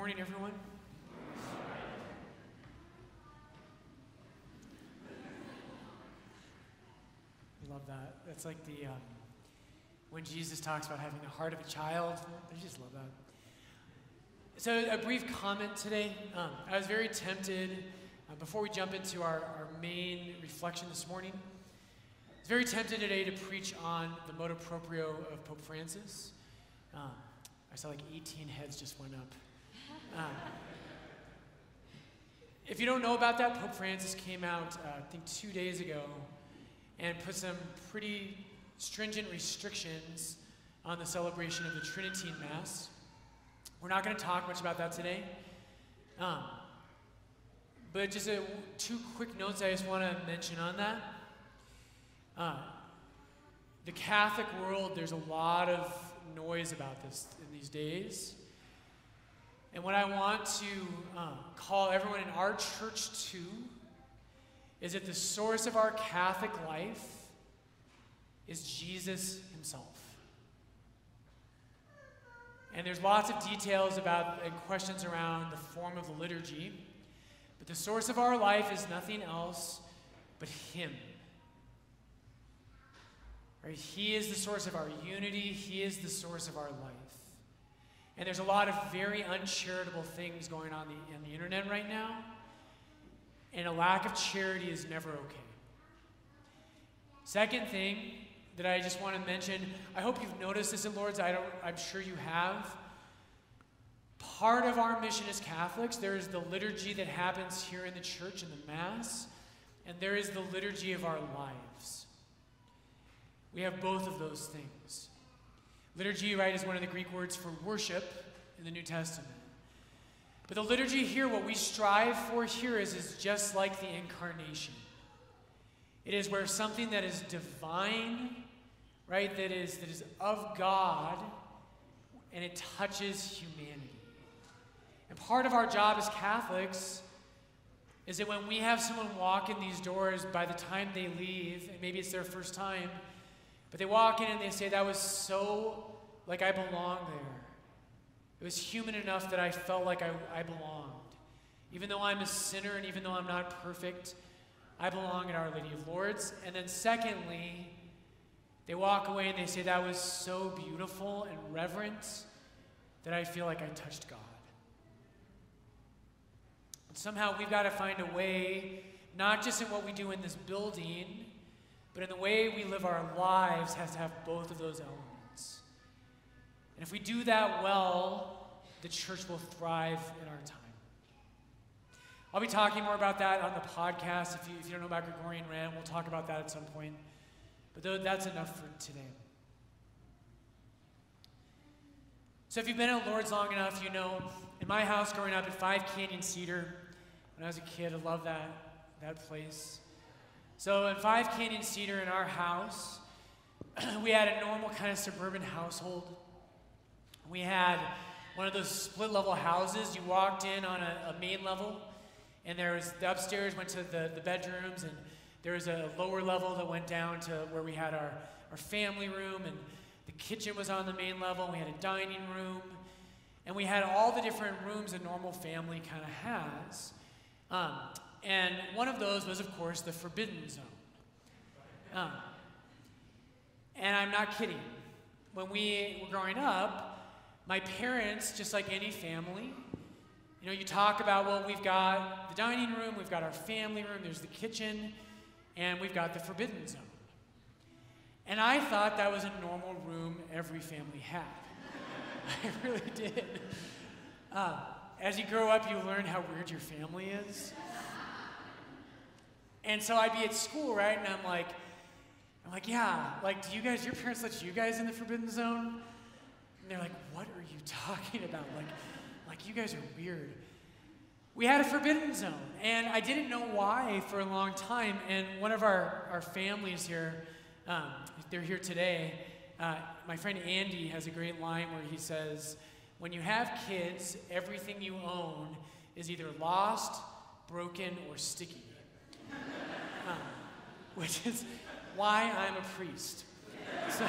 Morning, everyone. I love that. That's like the, when Jesus talks about having the heart of a child, I just love that. So a brief comment today. I was very tempted, before we jump into our main reflection this morning, I was very tempted today to preach on the motu proprio of Pope Francis. I saw like 18 heads just went up. If you don't know about that, Pope Francis came out, I think 2 days ago, and put some pretty stringent restrictions on the celebration of the Tridentine Mass. We're not going to talk much about that today. But just two quick notes I just want to mention on that. The Catholic world, there's a lot of noise about this in these days. And what I want to call everyone in our church to is that the source of our Catholic life is Jesus himself. And there's lots of details about and questions around the form of the liturgy, but the source of our life is nothing else but him. Right? He is the source of our unity. He is the source of our life. And there's a lot of very uncharitable things going on in the internet right now. And a lack of charity is never okay. Second thing that I just want to mention, I hope you've noticed this in Lourdes. I'm sure you have. Part of our mission as Catholics, there is the liturgy that happens here in the church in the Mass, and there is the liturgy of our lives. We have both of those things. Liturgy, right, is one of the Greek words for worship in the New Testament. But the liturgy here, what we strive for here is just like the Incarnation. It is where something that is divine, right, that is of God, and it touches humanity. And part of our job as Catholics is that when we have someone walk in these doors, by the time they leave, and maybe it's their first time, but they walk in and they say, that was so, like, I belong there. It was human enough that I felt like I belonged. Even though I'm a sinner and even though I'm not perfect, I belong at Our Lady of Lords. And then secondly, they walk away and they say, that was so beautiful and reverent that I feel like I touched God. And somehow we've got to find a way, not just in what we do in this building, but in the way we live our lives has to have both of those elements. And if we do that well, the church will thrive in our time. I'll be talking more about that on the podcast. If you don't know about Gregorian Rand, we'll talk about that at some point. But that's enough for today. So if you've been at Lourdes long enough, you know, in my house growing up at Five Canyon Cedar, when I was a kid, I loved that place. So at Five Canyon Cedar in our house, we had a normal kind of suburban household. We had one of those split-level houses. You walked in on a main level, and there was the upstairs went to the bedrooms, and there was a lower level that went down to where we had our family room, and the kitchen was on the main level, and we had a dining room, and we had all the different rooms a normal family kind of has. And one of those was, of course, the forbidden zone. And I'm not kidding. When we were growing up, my parents, just like any family, you know, you talk about, well, we've got the dining room, we've got our family room, there's the kitchen, and we've got the forbidden zone. And I thought that was a normal room every family had. I really did. As you grow up, you learn how weird your family is. And so I'd be at school, right, and I'm like, yeah, like, do you guys, your parents let you guys in the forbidden zone? And they're like, what are you talking about? Like you guys are weird. We had a forbidden zone, and I didn't know why for a long time. And one of our families here, they're here today, my friend Andy has a great line where he says, when you have kids, everything you own is either lost, broken, or sticky. Which is why I'm a priest. So...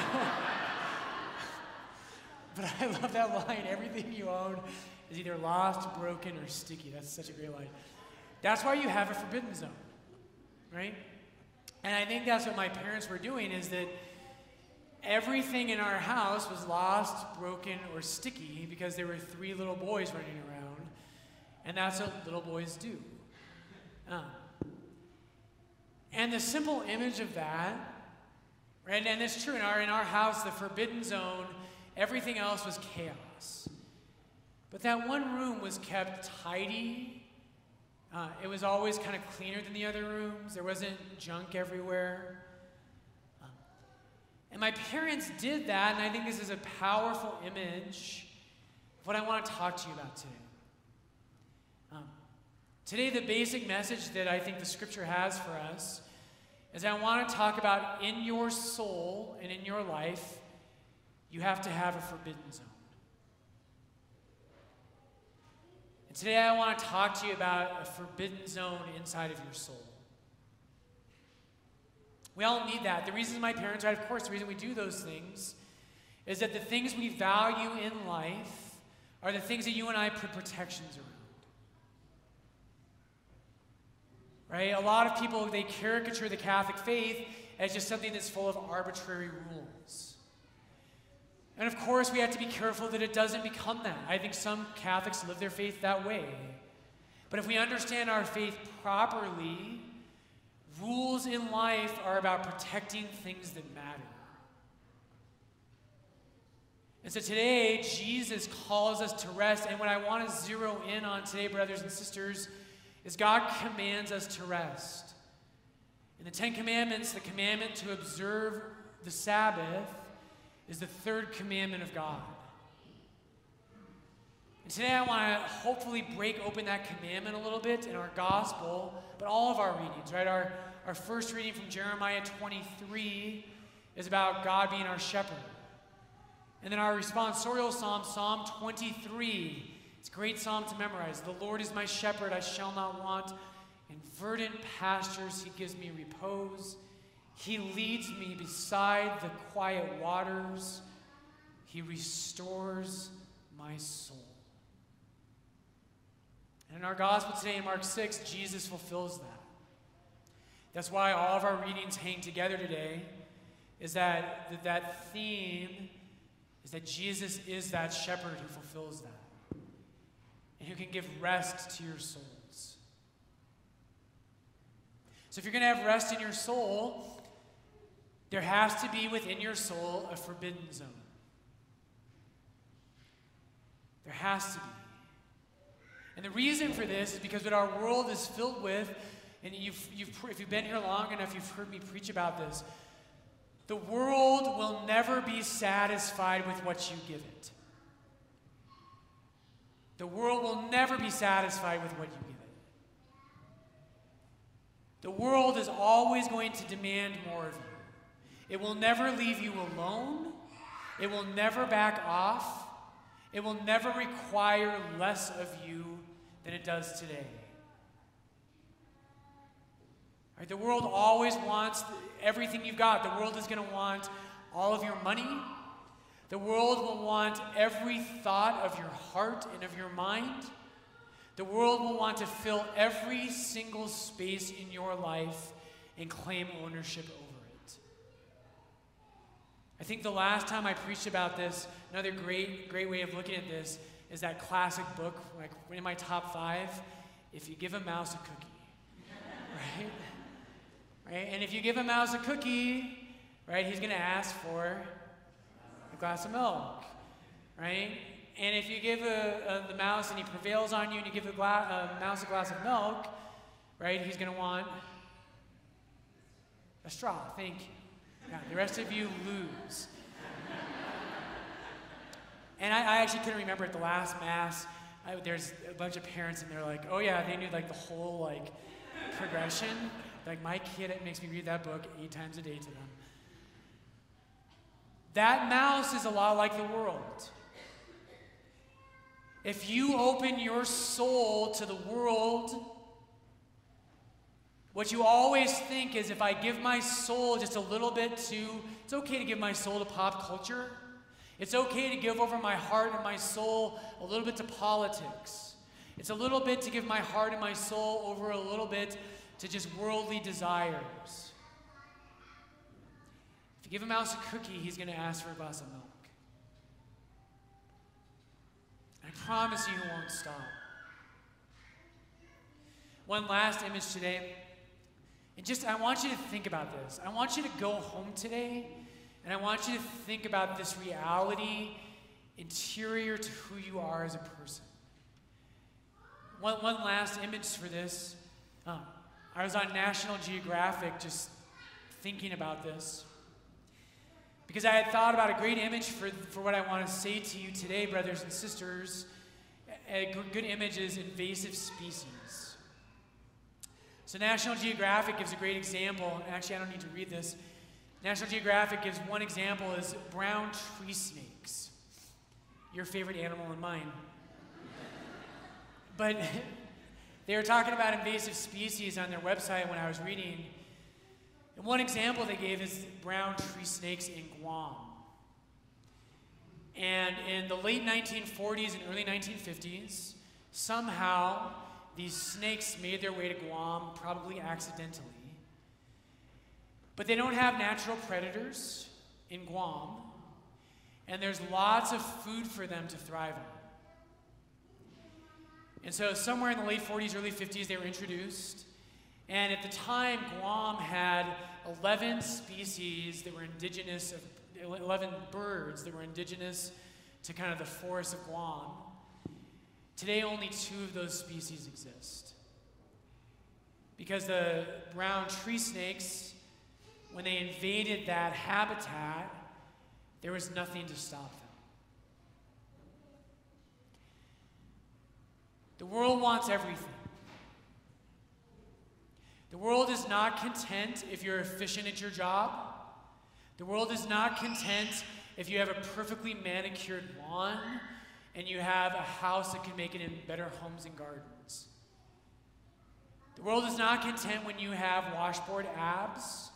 But I love that line, everything you own is either lost, broken, or sticky. That's such a great line. That's why you have a forbidden zone, right? And I think that's what my parents were doing, is that everything in our house was lost, broken, or sticky because there were three little boys running around, and that's what little boys do. And the simple image of that, right? And it's true, in our house, the forbidden zone, everything else was chaos. But that one room was kept tidy. It was always kind of cleaner than the other rooms. There wasn't junk everywhere. And my parents did that, and I think this is a powerful image of what I want to talk to you about today. Today, the basic message that I think the scripture has for us is I want to talk about in your soul and in your life, you have to have a forbidden zone. And today I want to talk to you about a forbidden zone inside of your soul. We all need that. The reason my parents, right, of course, the reason we do those things is that the things we value in life are the things that you and I put protections around. Right? A lot of people, they caricature the Catholic faith as just something that's full of arbitrary rules. And of course, we have to be careful that it doesn't become that. I think some Catholics live their faith that way. But if we understand our faith properly, rules in life are about protecting things that matter. And so today, Jesus calls us to rest. And what I want to zero in on today, brothers and sisters, is God commands us to rest. In the Ten Commandments, the commandment to observe the Sabbath is the third commandment of God. And today I want to hopefully break open that commandment a little bit in our gospel, but all of our readings, right? Our first reading from Jeremiah 23 is about God being our shepherd. And then our responsorial psalm, Psalm 23, it's a great psalm to memorize. The Lord is my shepherd, I shall not want. In verdant pastures, he gives me repose. He leads me beside the quiet waters. He restores my soul. And in our gospel today in Mark 6, Jesus fulfills that. That's why all of our readings hang together today, is that theme is that Jesus is that shepherd who fulfills that. And who can give rest to your souls. So if you're going to have rest in your soul, there has to be within your soul a forbidden zone. There has to be. And the reason for this is because what our world is filled with, and if you've been here long enough, you've heard me preach about this, the world will never be satisfied with what you give it. The world will never be satisfied with what you give it. The world is always going to demand more of you. It will never leave you alone. It will never back off. It will never require less of you than it does today. Right, the world always wants everything you've got. The world is going to want all of your money. The world will want every thought of your heart and of your mind. The world will want to fill every single space in your life and claim ownership over it. I think the last time I preached about this, another great way of looking at this is that classic book, like in my top 5, If You Give a Mouse a Cookie, right? And if you give a mouse a cookie, right, he's going to ask for glass of milk, right? And if you give the mouse and he prevails on you and you give a mouse a glass of milk, right, he's going to want a straw. Thank you. Now, the rest of you lose. And I actually couldn't remember at the last Mass, there's a bunch of parents and they're like, oh yeah, they knew like the whole like progression. Like my kid, it makes me read that book 8 times a day to them. That mouse is a lot like the world. If you open your soul to the world, what you always think is, if I give my soul just a little bit to, it's okay to give my soul to pop culture. It's okay to give over my heart and my soul a little bit to politics. It's a little bit to give my heart and my soul over a little bit to just worldly desires. If you give a mouse a cookie, he's going to ask for a glass of milk. I promise you, he won't stop. One last image today. And just, I want you to think about this. I want you to go home today, and I want you to think about this reality interior to who you are as a person. One last image for this. I was on National Geographic just thinking about this, because I had thought about a great image for what I want to say to you today, brothers and sisters. A good image is invasive species. So National Geographic gives a great example. Actually, I don't need to read this. National Geographic gives one example is brown tree snakes. Your favorite animal and mine. But they were talking about invasive species on their website when I was reading. And one example they gave is brown tree snakes in Guam. And in the late 1940s and early 1950s, somehow these snakes made their way to Guam, probably accidentally. But they don't have natural predators in Guam, and there's lots of food for them to thrive on. And so somewhere in the late 40s, early 50s, they were introduced. And at the time, Guam had 11 species that were indigenous, 11 birds that were indigenous to kind of the forest of Guam. Today, only 2 of those species exist. Because the brown tree snakes, when they invaded that habitat, there was nothing to stop them. The world wants everything. The world is not content if you're efficient at your job. The world is not content if you have a perfectly manicured lawn and you have a house that can make it in better homes and gardens. The world is not content when you have washboard abs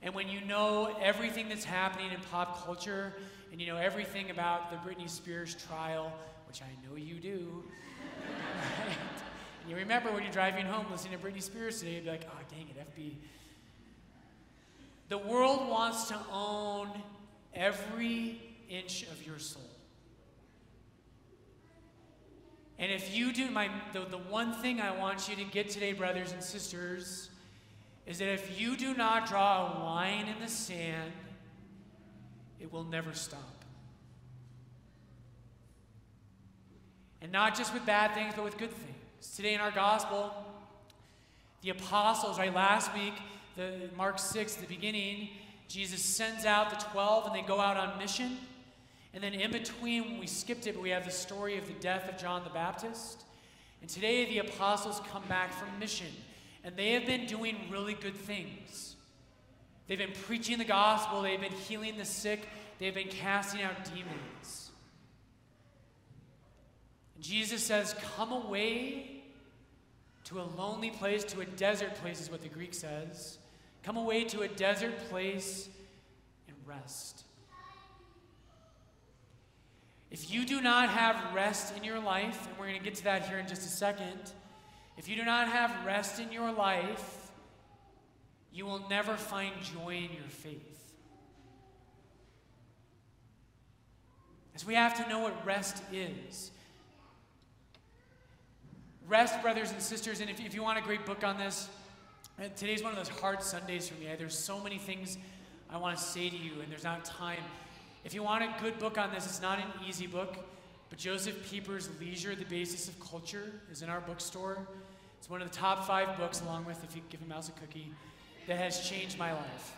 and when you know everything that's happening in pop culture and you know everything about the Britney Spears trial, which I know you do. And you remember when you're driving home listening to Britney Spears today, you'd be like, oh, dang it, FB. The world wants to own every inch of your soul. And if you do, the one thing I want you to get today, brothers and sisters, is that if you do not draw a line in the sand, it will never stop. And not just with bad things, but with good things. Today in our gospel, the apostles, right, last week, Mark 6, the beginning, Jesus sends out the 12 and they go out on mission. And then in between, we skipped it, but we have the story of the death of John the Baptist. And today the apostles come back from mission. And they have been doing really good things. They've been preaching the gospel, they've been healing the sick, they've been casting out demons. Jesus says, come away to a lonely place, to a desert place is what the Greek says. Come away to a desert place and rest. If you do not have rest in your life, and we're going to get to that here in just a second, if you do not have rest in your life, you will never find joy in your faith. As we have to know what rest is. Rest, brothers and sisters, and if you want a great book on this, today's one of those hard Sundays for me. There's so many things I want to say to you, and there's not time. If you want a good book on this, it's not an easy book, but Joseph Pieper's Leisure, the Basis of Culture is in our bookstore. It's one of the top 5 books, along with If You Give a Mouse a Cookie, that has changed my life.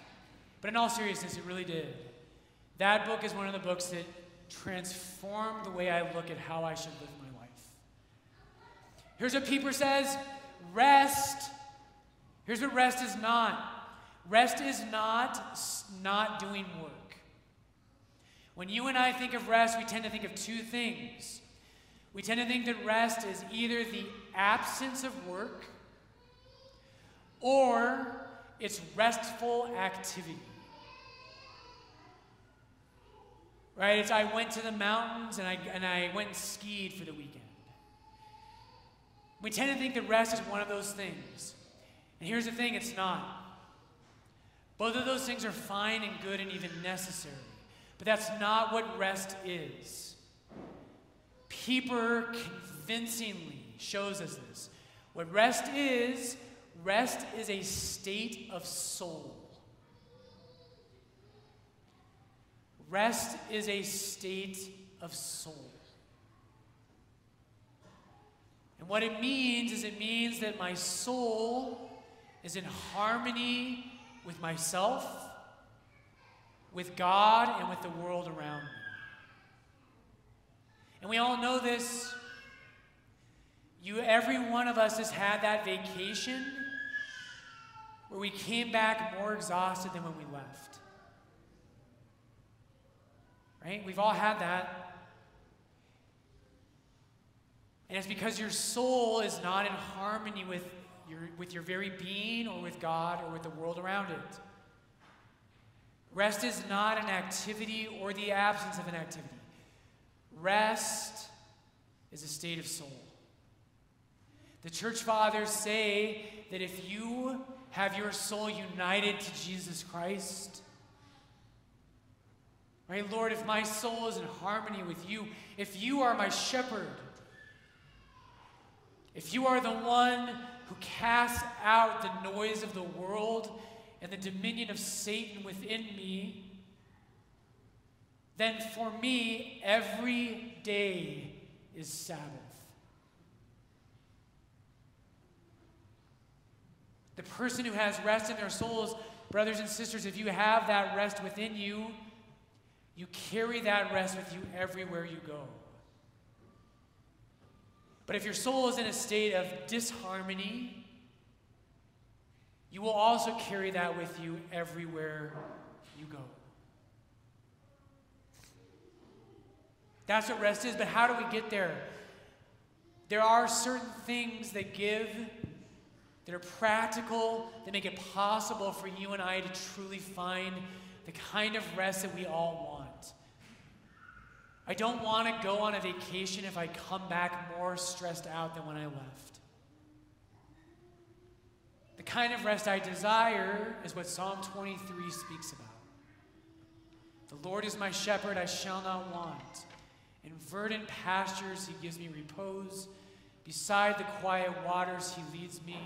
But in all seriousness, it really did. That book is one of the books that transformed the way I look at how I should live my life. Here's what Pieper says, rest. Here's what rest is not. Rest is not doing work. When you and I think of rest, we tend to think of 2 things. We tend to think that rest is either the absence of work or it's restful activity. right? It's, I went to the mountains and I went and skied for the weekend. We tend to think that rest is one of those things. And here's the thing, it's not. Both of those things are fine and good and even necessary. But that's not what rest is. Pieper convincingly shows us this. What rest is a state of soul. Rest is a state of soul. And what it means is it means that my soul is in harmony with myself, with God, and with the world around me. And we all know this. Every one of us has had that vacation where we came back more exhausted than when we left. Right? We've all had that. And it's because your soul is not in harmony with your very being or with God or with the world around it. Rest is not an activity or the absence of an activity. Rest is a state of soul. The church fathers say that if you have your soul united to Jesus Christ, right, Lord, if my soul is in harmony with you, if you are my shepherd, if you are the one who casts out the noise of the world and the dominion of Satan within me, then for me, every day is Sabbath. The person who has rest in their souls, brothers and sisters, if you have that rest within you, you carry that rest with you everywhere you go. But if your soul is in a state of disharmony, you will also carry that with you everywhere you go. That's what rest is, but how do we get there? There are certain things that are practical, that make it possible for you and I to truly find the kind of rest that we all want. I don't want to go on a vacation if I come back more stressed out than when I left. The kind of rest I desire is what Psalm 23 speaks about. The Lord is my shepherd, I shall not want. In verdant pastures, he gives me repose. Beside the quiet waters, he leads me.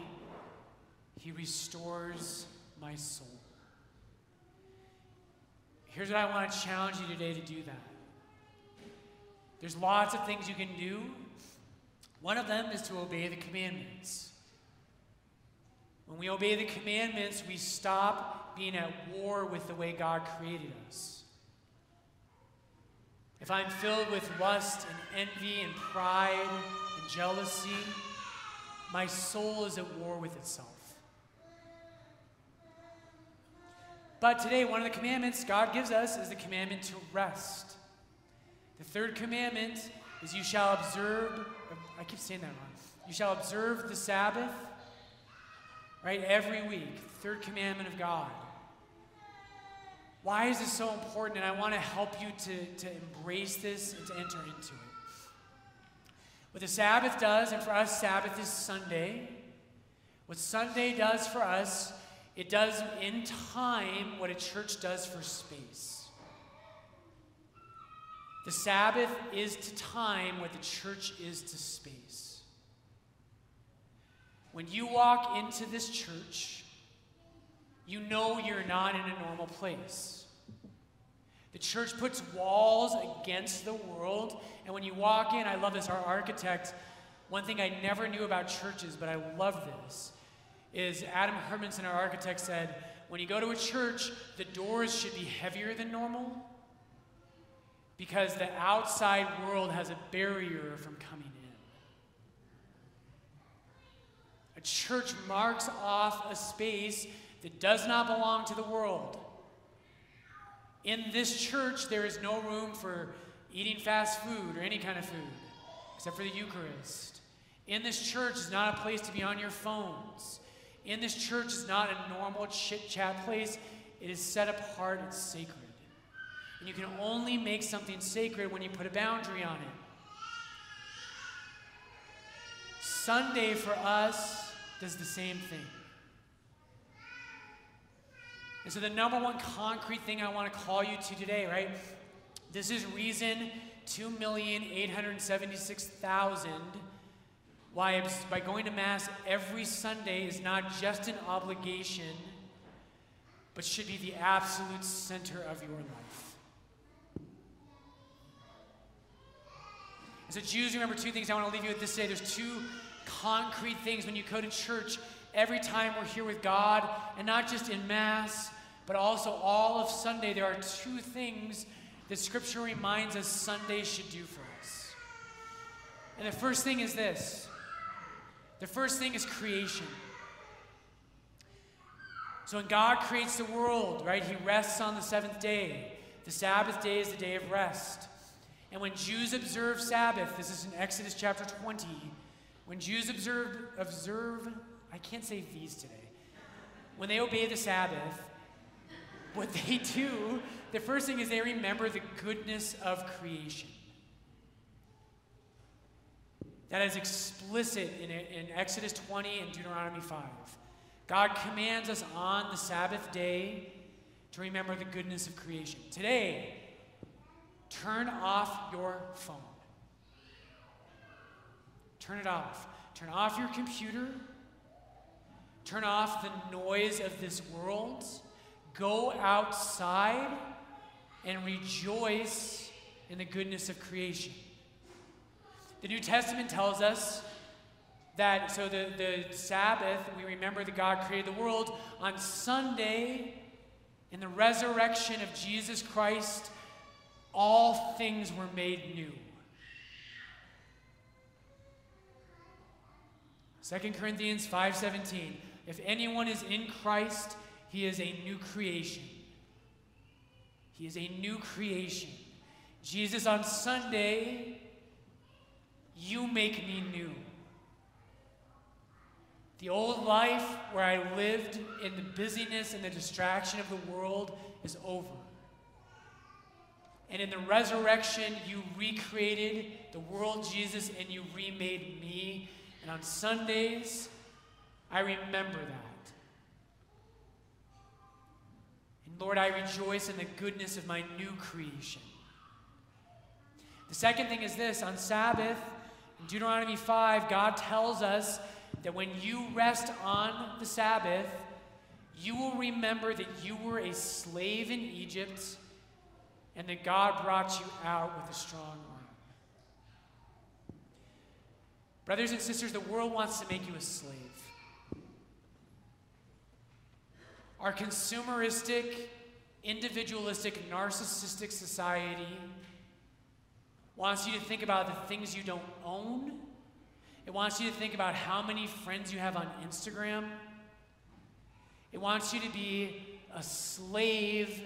He restores my soul. Here's what I want to challenge you today to do that. There's lots of things you can do. One of them is to obey the commandments. When we obey the commandments, we stop being at war with the way God created us. If I'm filled with lust and envy and pride and jealousy, my soul is at war with itself. But today, one of the commandments God gives us is the commandment to rest. The third commandment is you shall observe, I keep saying that wrong, you shall observe the Sabbath, right, every week. The third commandment of God. Why is this so important? And I want to help you to embrace this and to enter into it. What the Sabbath does, and for us, Sabbath is Sunday. What Sunday does for us, it does in time what a church does for space. The Sabbath is to time what the church is to space. When you walk into this church, you know you're not in a normal place. The church puts walls against the world, and when you walk in, I love this, our architect, one thing I never knew about churches, but I love this, is Adam Hermanson, our architect, said, when you go to a church, the doors should be heavier than normal because the outside world has a barrier from coming in. A church marks off a space that does not belong to the world. In this church, there is no room for eating fast food or any kind of food, except for the Eucharist. In this church is not a place to be on your phones. In this church is not a normal chit-chat place. It is set apart and sacred. And you can only make something sacred when you put a boundary on it. Sunday for us does the same thing. And so the number one concrete thing I want to call you to today, right? This is reason 2,876,000 why by going to Mass every Sunday is not just an obligation, but should be the absolute center of your life. And so Jews, remember two things I want to leave you with this day. There's two concrete things when you go to church every time we're here with God, and not just in Mass, but also all of Sunday. There are two things that Scripture reminds us Sunday should do for us. And the first thing is this. The first thing is creation. So when God creates the world, right, he rests on the seventh day. The Sabbath day is the day of rest. And when Jews observe Sabbath, this is in Exodus chapter 20, when Jews observe, I can't say these today, when they obey the Sabbath, what they do, the first thing is they remember the goodness of creation. That is explicit in Exodus 20 and Deuteronomy 5. God commands us on the Sabbath day to remember the goodness of creation. Today, turn off your phone. Turn it off. Turn off your computer. Turn off the noise of this world. Go outside and rejoice in the goodness of creation. The New Testament tells us that, so the Sabbath, we remember that God created the world. On Sunday, in the resurrection of Jesus Christ, all things were made new. 2 Corinthians 5:17, if anyone is in Christ, he is a new creation. He is a new creation. Jesus, on Sunday, you make me new. The old life where I lived in the busyness and the distraction of the world is over. And in the resurrection, you recreated the world, Jesus, and you remade me. And on Sundays, I remember that. Lord, I rejoice in the goodness of my new creation. The second thing is this. On Sabbath, in Deuteronomy 5, God tells us that when you rest on the Sabbath, you will remember that you were a slave in Egypt and that God brought you out with a strong arm. Brothers and sisters, the world wants to make you a slave. Our consumeristic, individualistic, narcissistic society wants you to think about the things you don't own. It wants you to think about how many friends you have on Instagram. It wants you to be a slave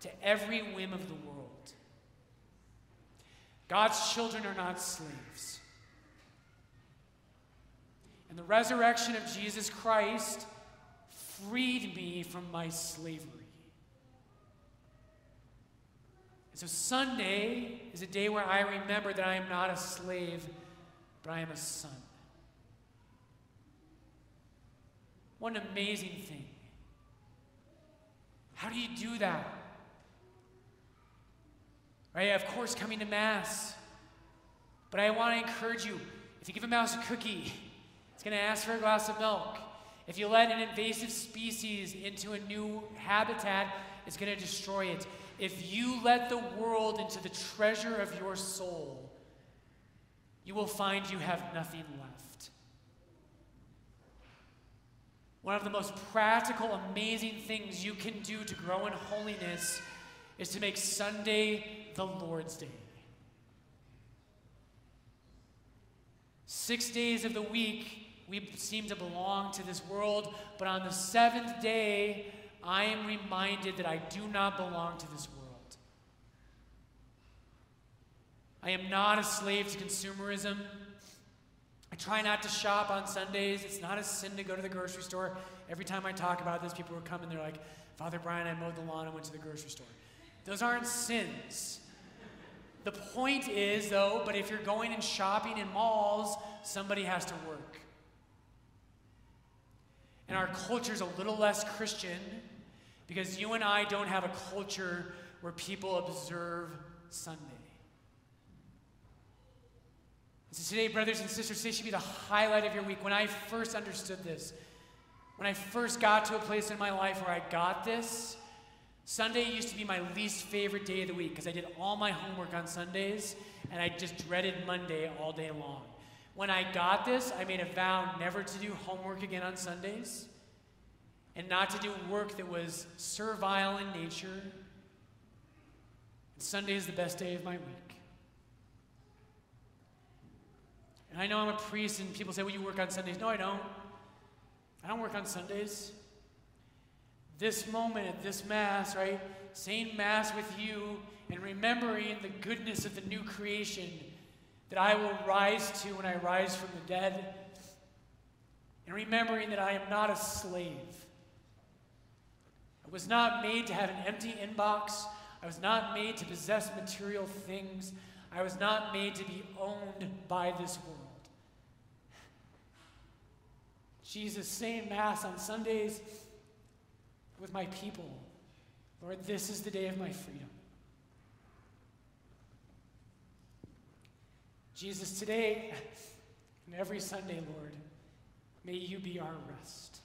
to every whim of the world. God's children are not slaves. And the resurrection of Jesus Christ freed me from my slavery. And so Sunday is a day where I remember that I am not a slave, but I am a son. What an amazing thing. How do you do that? Right, of course, coming to Mass. But I want to encourage you, if you give a mouse a cookie, it's going to ask for a glass of milk. If you let an invasive species into a new habitat, it's going to destroy it. If you let the world into the treasure of your soul, you will find you have nothing left. One of the most practical, amazing things you can do to grow in holiness is to make Sunday the Lord's Day. 6 days of the week, we seem to belong to this world, but on the seventh day, I am reminded that I do not belong to this world. I am not a slave to consumerism. I try not to shop on Sundays. It's not a sin to go to the grocery store. Every time I talk about this, people will come and they're like, Father Brian, I mowed the lawn, I went to the grocery store. Those aren't sins. The point is, though, but if you're going and shopping in malls, somebody has to work. And our culture's a little less Christian because you and I don't have a culture where people observe Sunday. So today, brothers and sisters, today should be the highlight of your week. When I first understood this, when I first got to a place in my life where I got this, Sunday used to be my least favorite day of the week because I did all my homework on Sundays and I just dreaded Monday all day long. When I got this, I made a vow never to do homework again on Sundays and not to do work that was servile in nature. And Sunday is the best day of my week. And I know I'm a priest and people say, well, you work on Sundays. No, I don't. I don't work on Sundays. This moment at this Mass, right? Saying Mass with you and remembering the goodness of the new creation that I will rise to when I rise from the dead. And remembering that I am not a slave. I was not made to have an empty inbox. I was not made to possess material things. I was not made to be owned by this world. Jesus, saying Mass on Sundays with my people. Lord, this is the day of my freedom. Jesus, today and every Sunday, Lord, may you be our rest.